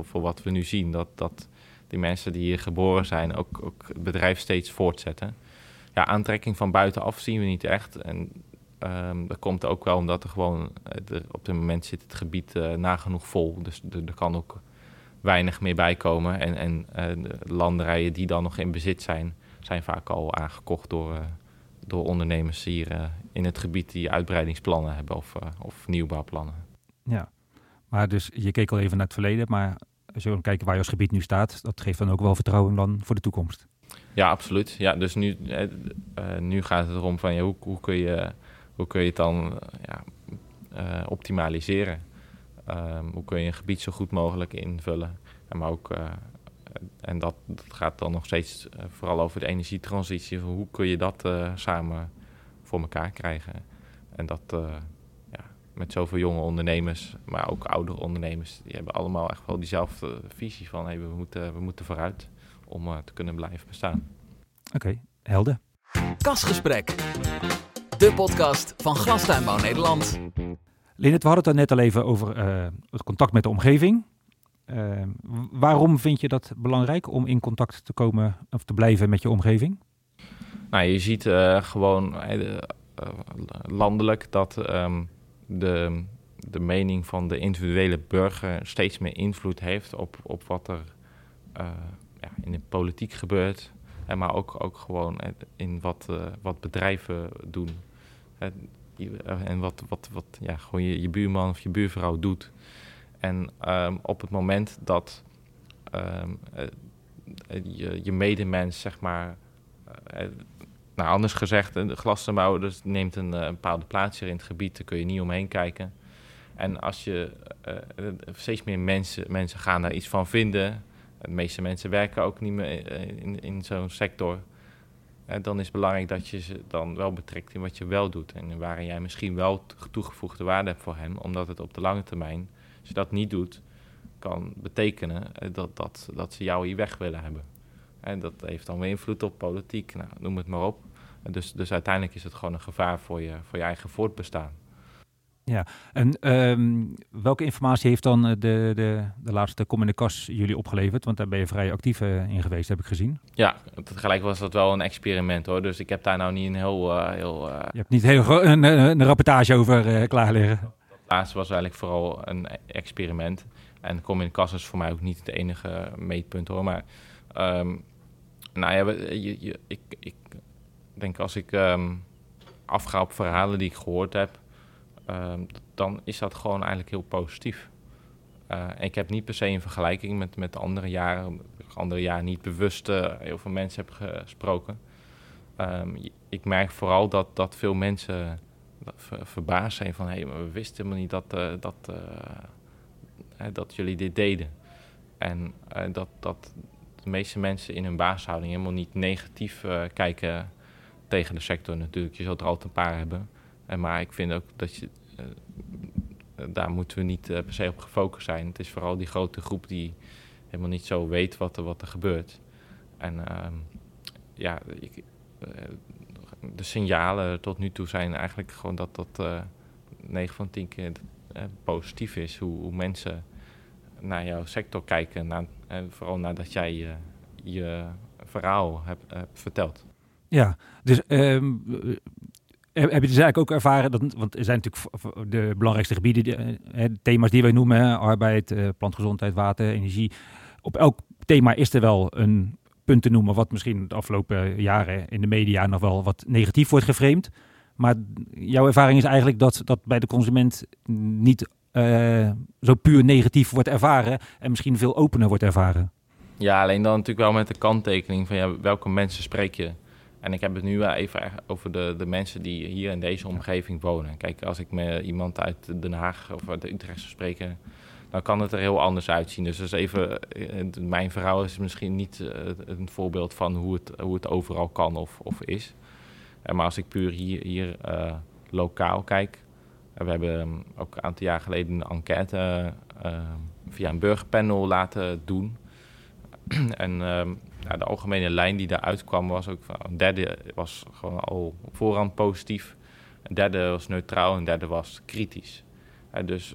voor wat we nu zien. Dat die mensen die hier geboren zijn ook het bedrijf steeds voortzetten. Ja, aantrekking van buitenaf zien we niet echt. En dat komt ook wel omdat er gewoon... op dit moment zit het gebied nagenoeg vol. Dus er kan ook weinig meer bij komen. En landerijen die dan nog in bezit zijn... zijn vaak al aangekocht door ondernemers hier in het gebied... die uitbreidingsplannen hebben of nieuwbouwplannen. Ja, maar dus je keek al even naar het verleden... maar als je kijken waar je gebied nu staat... dat geeft dan ook wel vertrouwen dan voor de toekomst. Ja, absoluut. Ja, dus nu gaat het erom van ja, hoe kun je het dan optimaliseren? Hoe kun je een gebied zo goed mogelijk invullen? Maar ook, en dat gaat dan nog steeds vooral over de energietransitie. Hoe kun je dat samen voor elkaar krijgen? En dat met zoveel jonge ondernemers, maar ook oudere ondernemers... die hebben allemaal echt wel diezelfde visie van hey, we moeten vooruit... om te kunnen blijven bestaan. Oké, helder. KasGesprek, de podcast van Glastuinbouw Nederland. Leendert, we hadden het er net al even over het contact met de omgeving. Waarom vind je dat belangrijk om in contact te komen of te blijven met je omgeving? Nou, je ziet landelijk dat de mening van de individuele burger steeds meer invloed heeft op wat er... in de politiek gebeurt, maar ook gewoon in wat bedrijven doen. En wat gewoon je buurman of je buurvrouw doet. En op het moment dat je medemens, zeg maar... anders gezegd, de glastuinbouw dus neemt een bepaalde plaats hier in het gebied. Daar kun je niet omheen kijken. En als je steeds meer mensen gaan daar iets van vinden... De meeste mensen werken ook niet meer in zo'n sector. Dan is het belangrijk dat je ze dan wel betrekt in wat je wel doet. En waarin jij misschien wel toegevoegde waarde hebt voor hem. Omdat het op de lange termijn, als je dat niet doet, kan betekenen dat ze jou hier weg willen hebben. En dat heeft dan weer invloed op politiek, nou, noem het maar op. Dus uiteindelijk is het gewoon een gevaar voor je eigen voortbestaan. Ja, en welke informatie heeft dan de laatste Kom in de Kas jullie opgeleverd? Want daar ben je vrij actief in geweest, heb ik gezien. Ja, tegelijk was dat wel een experiment hoor. Dus ik heb daar nou niet een heel Je hebt niet een rapportage over klaar liggen. Dat laatste was eigenlijk vooral een experiment. En Kom in de Kas is voor mij ook niet het enige meetpunt hoor. Maar ik denk als ik afga op verhalen die ik gehoord heb... dan is dat gewoon eigenlijk heel positief. Ik heb niet per se een vergelijking met andere jaren. Ik heb andere jaren niet bewust heel veel mensen heb gesproken. Ik merk vooral dat veel mensen verbaasd zijn van... hey, maar we wisten helemaal niet dat jullie dit deden. En dat de meeste mensen in hun baashouding helemaal niet negatief kijken tegen de sector natuurlijk. Je zult er altijd een paar hebben... Maar ik vind ook dat je... daar moeten we niet per se op gefocust zijn. Het is vooral die grote groep die helemaal niet zo weet wat er gebeurt. En de signalen tot nu toe zijn eigenlijk gewoon dat 9 van 10 keer positief is. Hoe mensen naar jouw sector kijken. Vooral nadat jij je verhaal hebt verteld. Ja, dus... Heb je dus eigenlijk ook ervaren, want er zijn natuurlijk de belangrijkste gebieden, de thema's die wij noemen, arbeid, plantgezondheid, water, energie. Op elk thema is er wel een punt te noemen wat misschien de afgelopen jaren in de media nog wel wat negatief wordt geframed. Maar jouw ervaring is eigenlijk dat bij de consument niet zo puur negatief wordt ervaren en misschien veel opener wordt ervaren. Ja, alleen dan natuurlijk wel met de kanttekening van ja, welke mensen spreek je? En ik heb het nu wel even over de mensen die hier in deze omgeving wonen. Kijk, als ik met iemand uit Den Haag of uit Utrecht zou spreken, dan kan het er heel anders uitzien. Dus even, mijn verhaal is misschien niet een voorbeeld van hoe het overal kan of is. Maar als ik puur hier lokaal kijk, we hebben ook een aantal jaar geleden een enquête via een burgerpanel laten doen. En de algemene lijn die daaruit kwam was ook van... een derde was gewoon al op voorhand positief. Een derde was neutraal, een derde was kritisch. Dus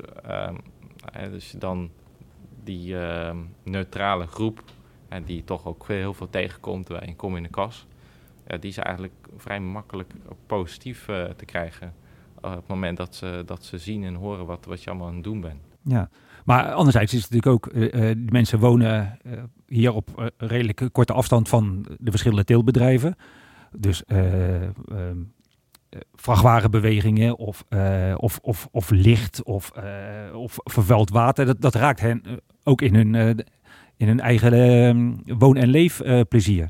dan die neutrale groep... en die toch ook heel veel tegenkomt bij een kom in de kas, die zijn eigenlijk vrij makkelijk positief te krijgen op het moment dat ze zien en horen wat je allemaal aan het doen bent. Ja, maar anderzijds is het natuurlijk ook, die mensen wonen hier op redelijk korte afstand van de verschillende teeltbedrijven. Dus vrachtwagenbewegingen of licht of vervuild water, dat raakt hen ook in hun eigen woon- en leefplezier.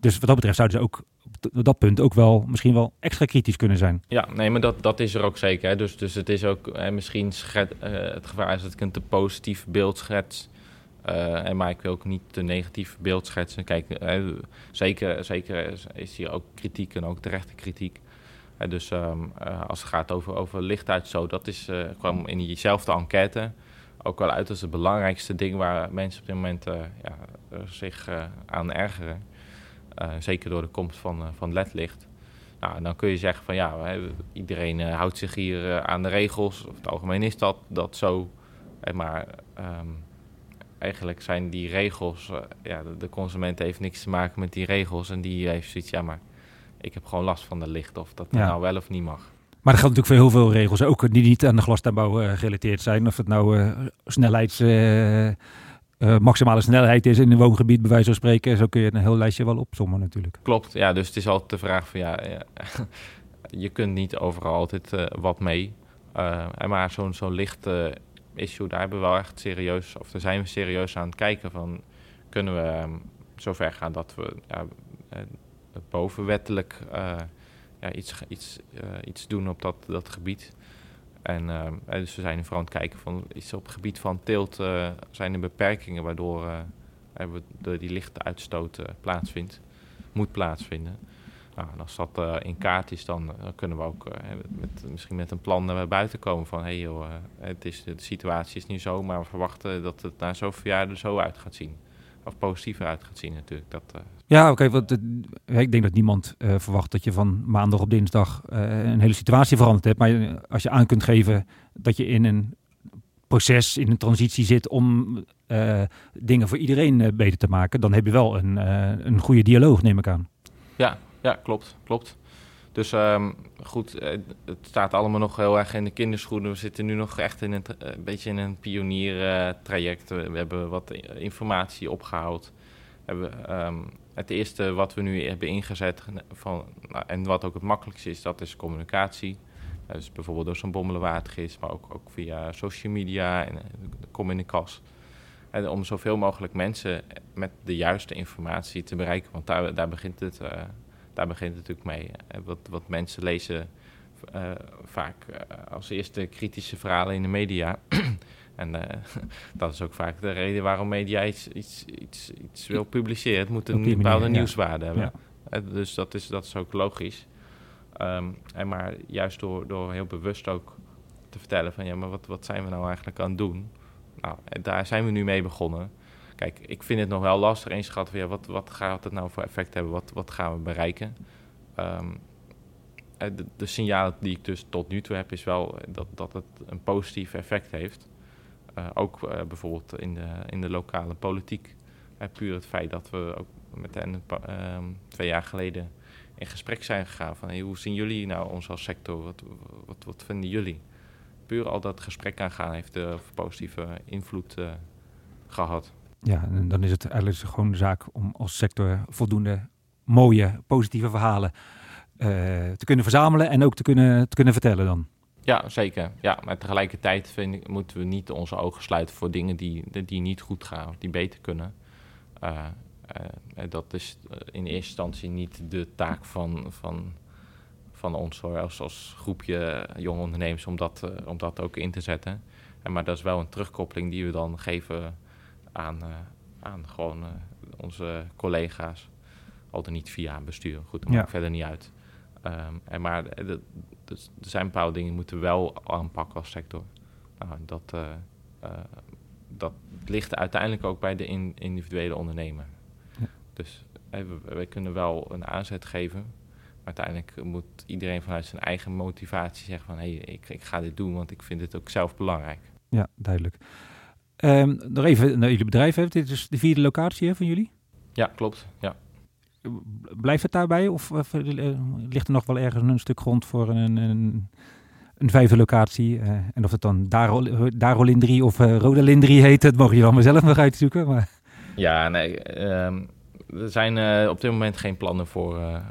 Dus wat dat betreft zouden ze ook op dat punt ook wel misschien wel extra kritisch kunnen zijn. Ja, nee, maar dat is er ook zeker. Hè. Dus het is ook misschien het gevaar is dat ik een te positief beeld schets. Maar ik wil ook niet te negatief beeld schetsen. Kijk, zeker is hier ook kritiek en ook terechte kritiek. Als het gaat over lichtuitstoot, dat kwam in diezelfde enquête ook wel uit als het belangrijkste ding waar mensen op dit moment zich aan ergeren. Zeker door de komst van ledlicht. Nou, en dan kun je zeggen van ja, iedereen houdt zich hier aan de regels. Over het algemeen is dat zo. Maar eigenlijk zijn die regels... de consument heeft niks te maken met die regels. En die heeft zoiets, maar ik heb gewoon last van de licht. Of dat nou wel of niet mag. Maar dat geldt natuurlijk voor heel veel regels. Ook die niet aan de glastuinbouw gerelateerd zijn. Of het nou maximale snelheid is in een woongebied, bij wijze van spreken. Zo kun je een heel lijstje wel opzommen natuurlijk. Klopt, ja. Dus het is altijd de vraag van je kunt niet overal altijd wat mee. Maar zo'n licht issue, daar hebben we wel echt serieus, of daar zijn we serieus aan het kijken van, kunnen we zover gaan dat we bovenwettelijk iets doen op dat gebied. Dus we zijn vooral aan het kijken van iets op het gebied van teelt zijn er beperkingen waardoor die lichtuitstoot moet plaatsvinden. Nou, en als dat in kaart is, dan kunnen we ook misschien met een plan naar buiten komen van de situatie is nu zo, maar we verwachten dat het na zoveel jaar er zo uit gaat zien. Of positiever uit gaat zien natuurlijk. Ik denk dat niemand verwacht dat je van maandag op dinsdag een hele situatie veranderd hebt. Maar als je aan kunt geven dat je in een proces, in een transitie zit om dingen voor iedereen beter te maken, dan heb je wel een goede dialoog, neem ik aan. Ja, klopt. Dus het staat allemaal nog heel erg in de kinderschoenen. We zitten nu nog echt in een beetje in een pioniertraject. We hebben wat informatie opgehaald. Het eerste wat we nu hebben ingezet en wat ook het makkelijkste is, dat is communicatie. Dus bijvoorbeeld door zo'n Bommelerwaardgids, maar ook via social media en kom in de kas. En om zoveel mogelijk mensen met de juiste informatie te bereiken, want daar begint het... Daar begint het natuurlijk mee. Wat mensen lezen vaak als eerste kritische verhalen in de media. En dat is ook vaak de reden waarom media iets wil publiceren. Het moet een bepaalde nieuwswaarde hebben. Ja. Dus dat is ook logisch. Maar juist door heel bewust ook te vertellen van maar wat zijn we nou eigenlijk aan het doen? Nou, daar zijn we nu mee begonnen. Kijk, ik vind het nog wel lastig inschatten van wat gaat het nou voor effect hebben? Wat gaan we bereiken? De signalen die ik dus tot nu toe heb is wel dat het een positief effect heeft. Ook bijvoorbeeld in de lokale politiek. Puur het feit dat we ook met hen 2 jaar geleden in gesprek zijn gegaan. Van, hoe zien jullie nou ons als sector? Wat vinden jullie? Puur al dat gesprek aangaan heeft positieve invloed gehad. Ja, en dan is het eigenlijk gewoon de zaak om als sector voldoende mooie, positieve verhalen te kunnen verzamelen en ook te kunnen vertellen dan. Ja, zeker. Ja, maar tegelijkertijd moeten we niet onze ogen sluiten voor dingen die niet goed gaan, die beter kunnen. Dat is in eerste instantie niet de taak van ons hoor, als groepje jonge ondernemers om dat ook in te zetten. Maar dat is wel een terugkoppeling die we dan geven aan gewoon onze collega's, al dan niet via een bestuur. Goed, dat maakt verder niet uit. Er zijn bepaalde dingen die moeten we wel aanpakken als sector. Dat ligt uiteindelijk ook bij de individuele ondernemer. Ja. Dus wij kunnen wel een aanzet geven, maar uiteindelijk moet iedereen vanuit zijn eigen motivatie zeggen van ik ga dit doen, want ik vind dit ook zelf belangrijk. Ja, duidelijk. Nog even naar jullie bedrijf. Dit is de 4e locatie hè, van jullie? Ja, klopt. Ja. Blijft het daarbij of ligt er nog wel ergens een stuk grond voor een vijfde locatie? En of het dan Darolin 3 of Rodelin 3 heet, dat mogen jullie allemaal zelf nog uitzoeken. Maar... Ja, nee. Er zijn op dit moment geen plannen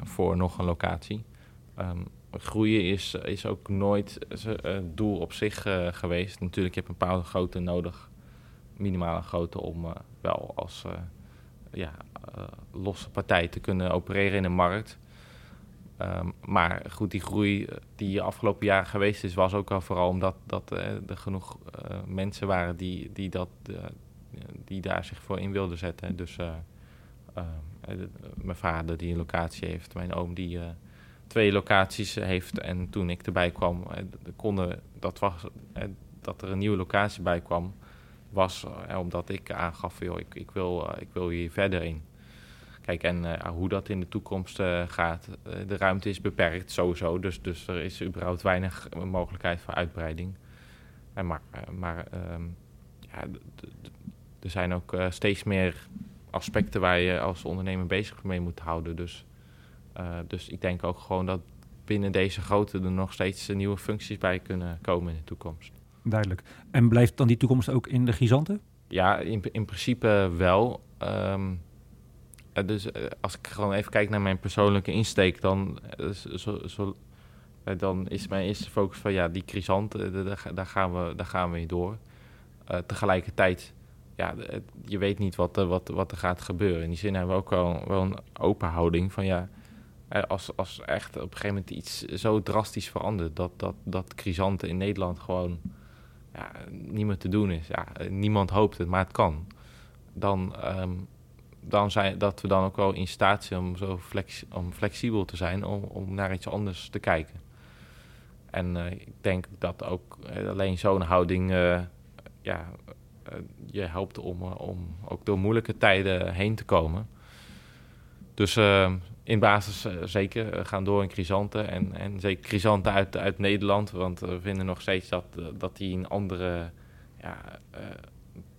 voor nog een locatie. Groeien is ook nooit het doel op zich geweest. Natuurlijk heb je een bepaalde grootte nodig, minimale grootte, om wel als losse partij te kunnen opereren in de markt. Maar goed, die groei die afgelopen jaar geweest is, was ook al vooral omdat er genoeg mensen waren die daar zich voor in wilden zetten. Dus mijn vader die een locatie heeft, mijn oom die... twee locaties heeft en toen ik erbij kwam, dat er een nieuwe locatie bij kwam, was omdat ik aangaf, joh, ik wil hier verder in. Kijk, en hoe dat in de toekomst gaat, de ruimte is beperkt sowieso, dus er is überhaupt weinig mogelijkheid voor uitbreiding. Maar er zijn ook steeds meer aspecten waar je als ondernemer bezig mee moet houden, dus ik denk ook gewoon dat binnen deze grootte er nog steeds nieuwe functies bij kunnen komen in de toekomst. Duidelijk. En blijft dan die toekomst ook in de Grisante? Ja, in principe wel. Dus als ik gewoon even kijk naar mijn persoonlijke insteek, dan is mijn eerste focus van die Grisante, daar gaan we door. Tegelijkertijd, je weet niet wat er gaat gebeuren. In die zin hebben we ook wel een open houding van Als echt op een gegeven moment iets zo drastisch verandert... dat Grisante in Nederland gewoon niet meer te doen is. Ja, niemand hoopt het, maar het kan. Dan zijn dat we dan ook wel in staat zijn om zo flexibel te zijn... om naar iets anders te kijken. En ik denk dat ook alleen zo'n houding... je helpt om ook door moeilijke tijden heen te komen. Dus... in basis zeker gaan door in Grisante en zeker Grisante uit Nederland. Want we vinden nog steeds dat die een andere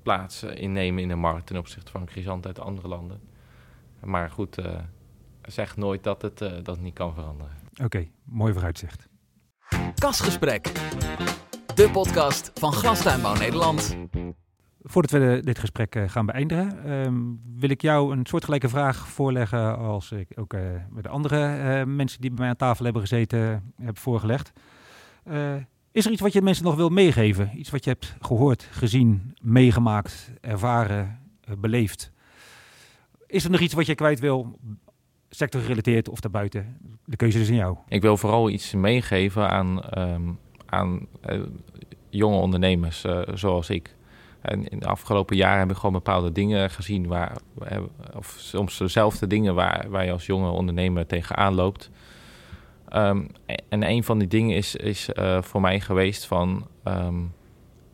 plaats innemen in de markt... ten opzichte van Grisante uit andere landen. Maar goed, zeg nooit dat het dat niet kan veranderen. Oké, mooi vooruitzicht. KasGesprek, de podcast van Glastuinbouw Nederland. Voordat we dit gesprek gaan beëindigen, wil ik jou een soortgelijke vraag voorleggen als ik ook bij de andere mensen die bij mij aan tafel hebben gezeten heb voorgelegd. Is er iets wat je mensen nog wil meegeven? Iets wat je hebt gehoord, gezien, meegemaakt, ervaren, beleefd? Is er nog iets wat je kwijt wil, sector gerelateerd of daarbuiten? De keuze is aan jou. Ik wil vooral iets meegeven aan jonge ondernemers zoals ik. En in de afgelopen jaren heb ik gewoon bepaalde dingen gezien... of soms dezelfde dingen waar je als jonge ondernemer tegenaan loopt. En een van die dingen is voor mij geweest van...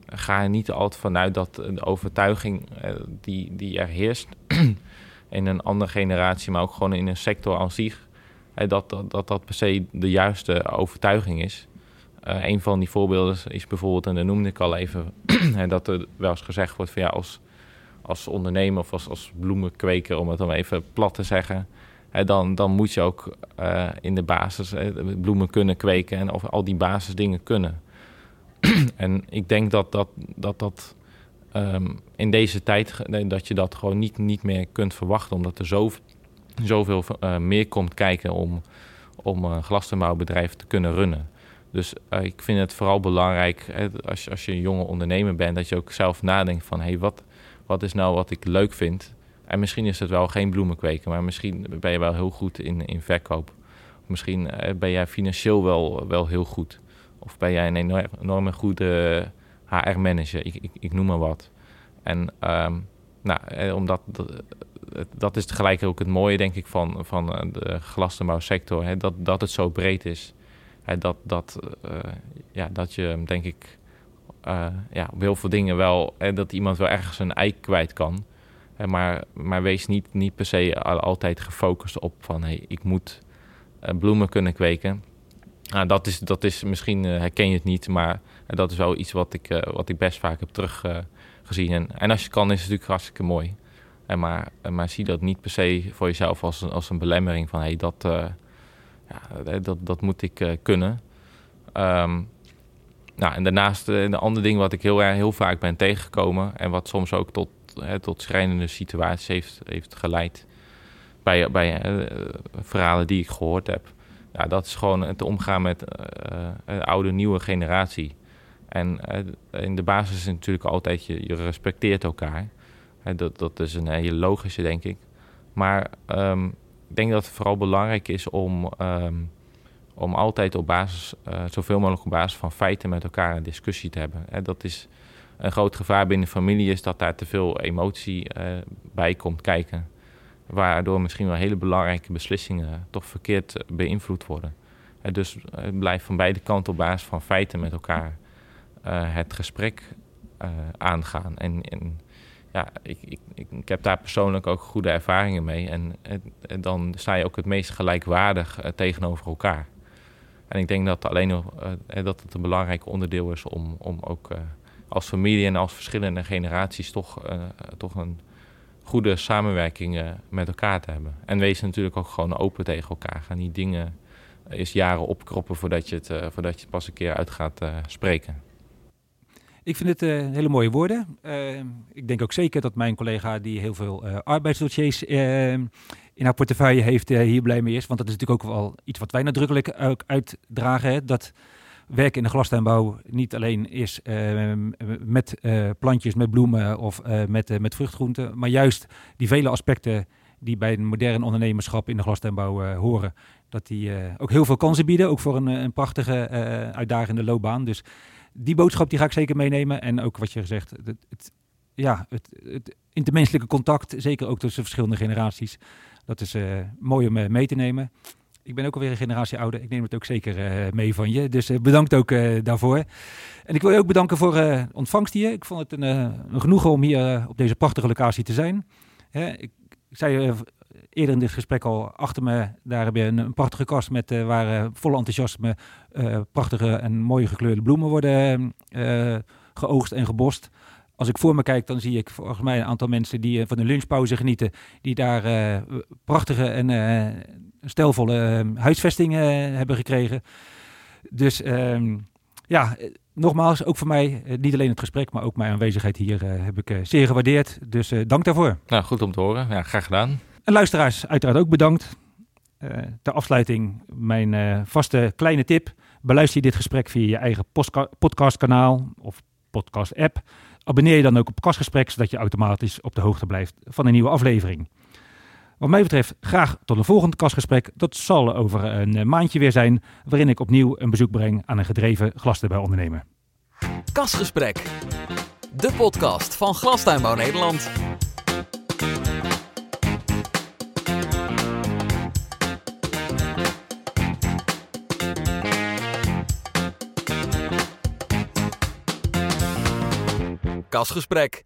ga er niet altijd vanuit dat de overtuiging die er heerst... in een andere generatie, maar ook gewoon in een sector aan zich... dat per se de juiste overtuiging is... een van die voorbeelden is bijvoorbeeld, en dat noemde ik al even... dat er wel eens gezegd wordt van als ondernemer of als bloemenkweker... om het dan even plat te zeggen... Dan moet je ook in de basis bloemen kunnen kweken... en of al die basisdingen kunnen. En ik denk dat in deze tijd... dat je dat gewoon niet meer kunt verwachten... omdat er zoveel meer komt kijken om een glastuinbouwbedrijf te kunnen runnen. Dus ik vind het vooral belangrijk, als je een jonge ondernemer bent... dat je ook zelf nadenkt van, wat is nou wat ik leuk vind? En misschien is het wel geen bloemen kweken... maar misschien ben je wel heel goed in verkoop. Misschien ben jij financieel wel heel goed. Of ben jij een enorme goede HR-manager, ik noem maar wat. En omdat dat is tegelijk ook het mooie, denk ik, van de glastuinbouwsector... Dat het zo breed is. Dat je, denk ik, op heel veel dingen wel... dat iemand wel ergens een ei kwijt kan. Maar wees niet per se altijd gefocust op van... ik moet bloemen kunnen kweken. Dat is misschien herken je het niet, maar dat is wel iets wat ik best vaak heb teruggezien. En als je kan, is het natuurlijk hartstikke mooi. Maar zie dat niet per se voor jezelf als een belemmering van hey, dat moet ik kunnen. En daarnaast een ander ding wat ik heel vaak ben tegengekomen en wat soms ook tot schrijnende situaties heeft geleid bij verhalen die ik gehoord heb. Ja, dat is gewoon het omgaan met een oude, nieuwe generatie. En in de basis is natuurlijk altijd, je respecteert elkaar. Dat is een hele logische, denk ik. Maar ik denk dat het vooral belangrijk is om altijd op basis, zoveel mogelijk op basis van feiten met elkaar een discussie te hebben. Dat is een groot gevaar binnen de familie, is dat daar te veel emotie bij komt kijken. Waardoor misschien wel hele belangrijke beslissingen toch verkeerd beïnvloed worden. Dus het blijft van beide kanten op basis van feiten met elkaar het gesprek aangaan. Ik heb daar persoonlijk ook goede ervaringen mee. En dan sta je ook het meest gelijkwaardig tegenover elkaar. En ik denk dat dat het een belangrijk onderdeel is om ook als familie en als verschillende generaties toch een goede samenwerking met elkaar te hebben. En wees natuurlijk ook gewoon open tegen elkaar. Ga niet dingen eens jaren opkroppen voordat je het pas een keer uit gaat spreken. Ik vind het hele mooie woorden. Ik denk ook zeker dat mijn collega die heel veel arbeidsdossiers in haar portefeuille heeft hier blij mee is. Want dat is natuurlijk ook wel iets wat wij nadrukkelijk ook uitdragen. Hè? Dat werken in de glastuinbouw niet alleen is met plantjes, met bloemen of met vruchtgroenten. Maar juist die vele aspecten die bij een modern ondernemerschap in de glastuinbouw horen. Dat die ook heel veel kansen bieden. Ook voor een prachtige uitdagende loopbaan. Dus die boodschap die ga ik zeker meenemen. En ook wat je gezegd, het intermenselijke contact, zeker ook tussen verschillende generaties. Dat is mooi om mee te nemen. Ik ben ook alweer een generatie ouder. Ik neem het ook zeker mee van je. Dus bedankt ook daarvoor. En ik wil je ook bedanken voor ontvangst hier. Ik vond het een genoegen om hier op deze prachtige locatie te zijn. Hè, ik zei eerder in dit gesprek al, achter me, daar heb je een prachtige kast met waar vol enthousiasme prachtige en mooie gekleurde bloemen worden geoogst en gebost. Als ik voor me kijk, dan zie ik volgens mij een aantal mensen die van de lunchpauze genieten, die daar prachtige en stijlvolle huisvestingen hebben gekregen. Dus nogmaals, ook voor mij, niet alleen het gesprek, maar ook mijn aanwezigheid hier heb ik zeer gewaardeerd. Dus dank daarvoor. Nou, goed om te horen. Ja, graag gedaan. En luisteraars, uiteraard ook bedankt. Ter afsluiting mijn vaste kleine tip. Beluister je dit gesprek via je eigen podcastkanaal of podcast-app. Abonneer je dan ook op KasGesprek, zodat je automatisch op de hoogte blijft van een nieuwe aflevering. Wat mij betreft graag tot een volgend KasGesprek. Dat zal over een maandje weer zijn, waarin ik opnieuw een bezoek breng aan een gedreven glastuinbouwondernemer. KasGesprek, de podcast van Glastuinbouw Nederland. KasGesprek.